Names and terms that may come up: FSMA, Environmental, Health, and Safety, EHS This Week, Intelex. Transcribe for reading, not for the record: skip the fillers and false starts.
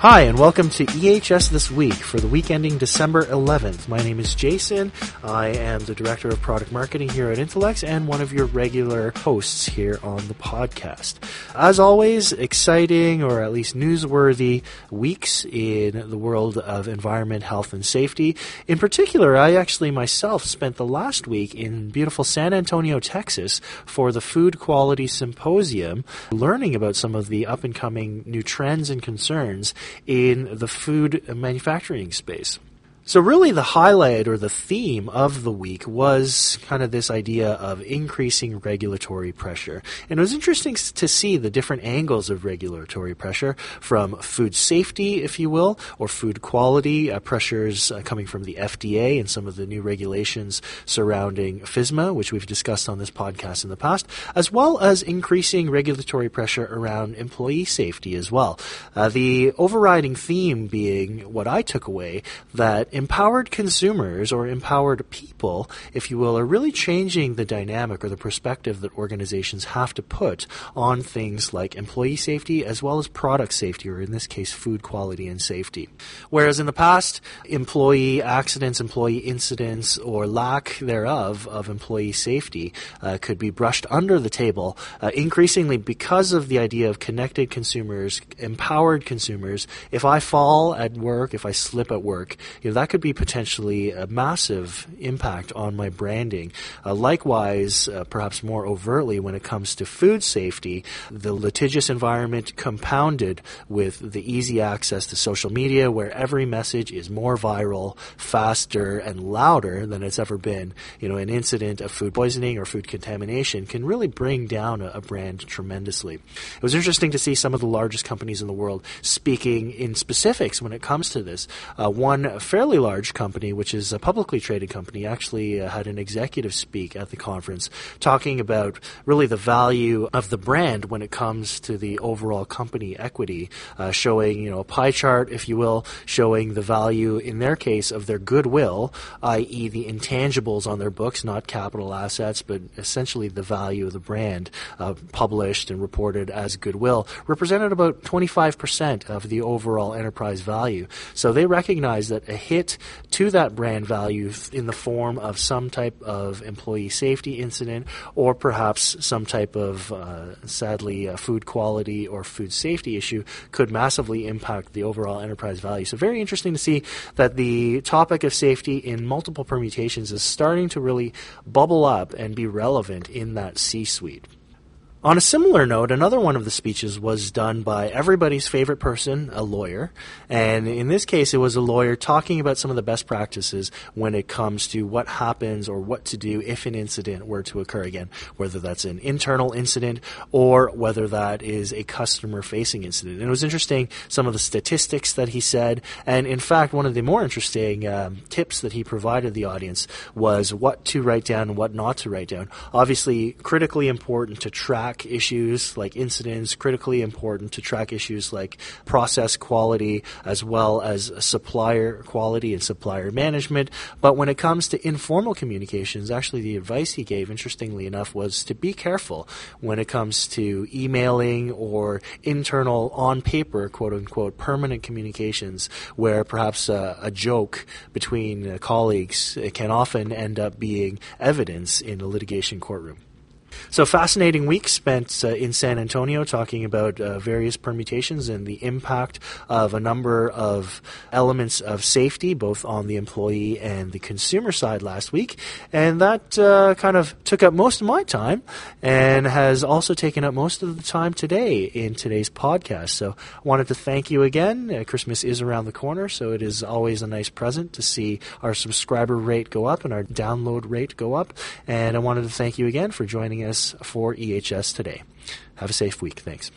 Hi, and welcome to EHS This Week for the week ending December 11th. My name is Jason. I am the Director of Product Marketing here at Intelex and one of your regular hosts here on the podcast. As always, exciting or at least newsworthy weeks in the world of environment, health, and safety. In particular, I actually myself spent the last week in beautiful San Antonio, Texas for the Food Quality Symposium, learning about some of the up-and-coming new trends and concerns in the food manufacturing space. So really the highlight or the theme of the week was kind of this idea of increasing regulatory pressure. And it was interesting to see the different angles of regulatory pressure, from food safety, if you will, or food quality, pressures coming from the FDA and some of the new regulations surrounding FSMA, which we've discussed on this podcast in the past, as well as increasing regulatory pressure around employee safety as well. The overriding theme being what I took away, that empowered consumers or empowered people, if you will, are really changing the dynamic or the perspective that organizations have to put on things like employee safety as well as product safety, or in this case, food quality and safety. Whereas in the past, employee accidents, employee incidents, or lack thereof of employee safety could be brushed under the table, increasingly because of the idea of connected consumers, empowered consumers. If I fall at work, if I slip at work, that could be potentially a massive impact on my branding. Likewise, perhaps more overtly when it comes to food safety, the litigious environment compounded with the easy access to social media, where every message is more viral, faster, and louder than it's ever been. An incident of food poisoning or food contamination can really bring down a brand tremendously. It was interesting to see some of the largest companies in the world speaking in specifics when it comes to this. One fairly large company, which is a publicly traded company, actually had an executive speak at the conference talking about really the value of the brand when it comes to the overall company equity, showing, a pie chart, if you will, showing the value, in their case, of their goodwill, i.e. the intangibles on their books, not capital assets, but essentially the value of the brand published and reported as goodwill, represented about 25% of the overall enterprise value. So they recognize that a hit to that brand value in the form of some type of employee safety incident, or perhaps some type of, sadly, food quality or food safety issue, could massively impact the overall enterprise value. So very interesting to see that the topic of safety in multiple permutations is starting to really bubble up and be relevant in that C-suite. On a similar note, another one of the speeches was done by everybody's favorite person, a lawyer. And in this case, it was a lawyer talking about some of the best practices when it comes to what happens or what to do if an incident were to occur again, whether that's an internal incident or whether that is a customer-facing incident. And it was interesting, some of the statistics that he said. And in fact, one of the more interesting tips that he provided the audience was what to write down and what not to write down. Obviously, critically important to track issues like incidents, critically important to track issues like process quality as well as supplier quality and supplier management. But when it comes to informal communications, actually the advice he gave, interestingly enough, was to be careful when it comes to emailing or internal on paper, quote unquote, permanent communications, where perhaps a joke between colleagues can often end up being evidence in a litigation courtroom. So fascinating week spent in San Antonio talking about various permutations and the impact of a number of elements of safety, both on the employee and the consumer side last week. And that kind of took up most of my time and has also taken up most of the time today in today's podcast. So I wanted to thank you again. Christmas is around the corner, so it is always a nice present to see our subscriber rate go up and our download rate go up. And I wanted to thank you again for joining us for EHS today. Have a safe week. Thanks.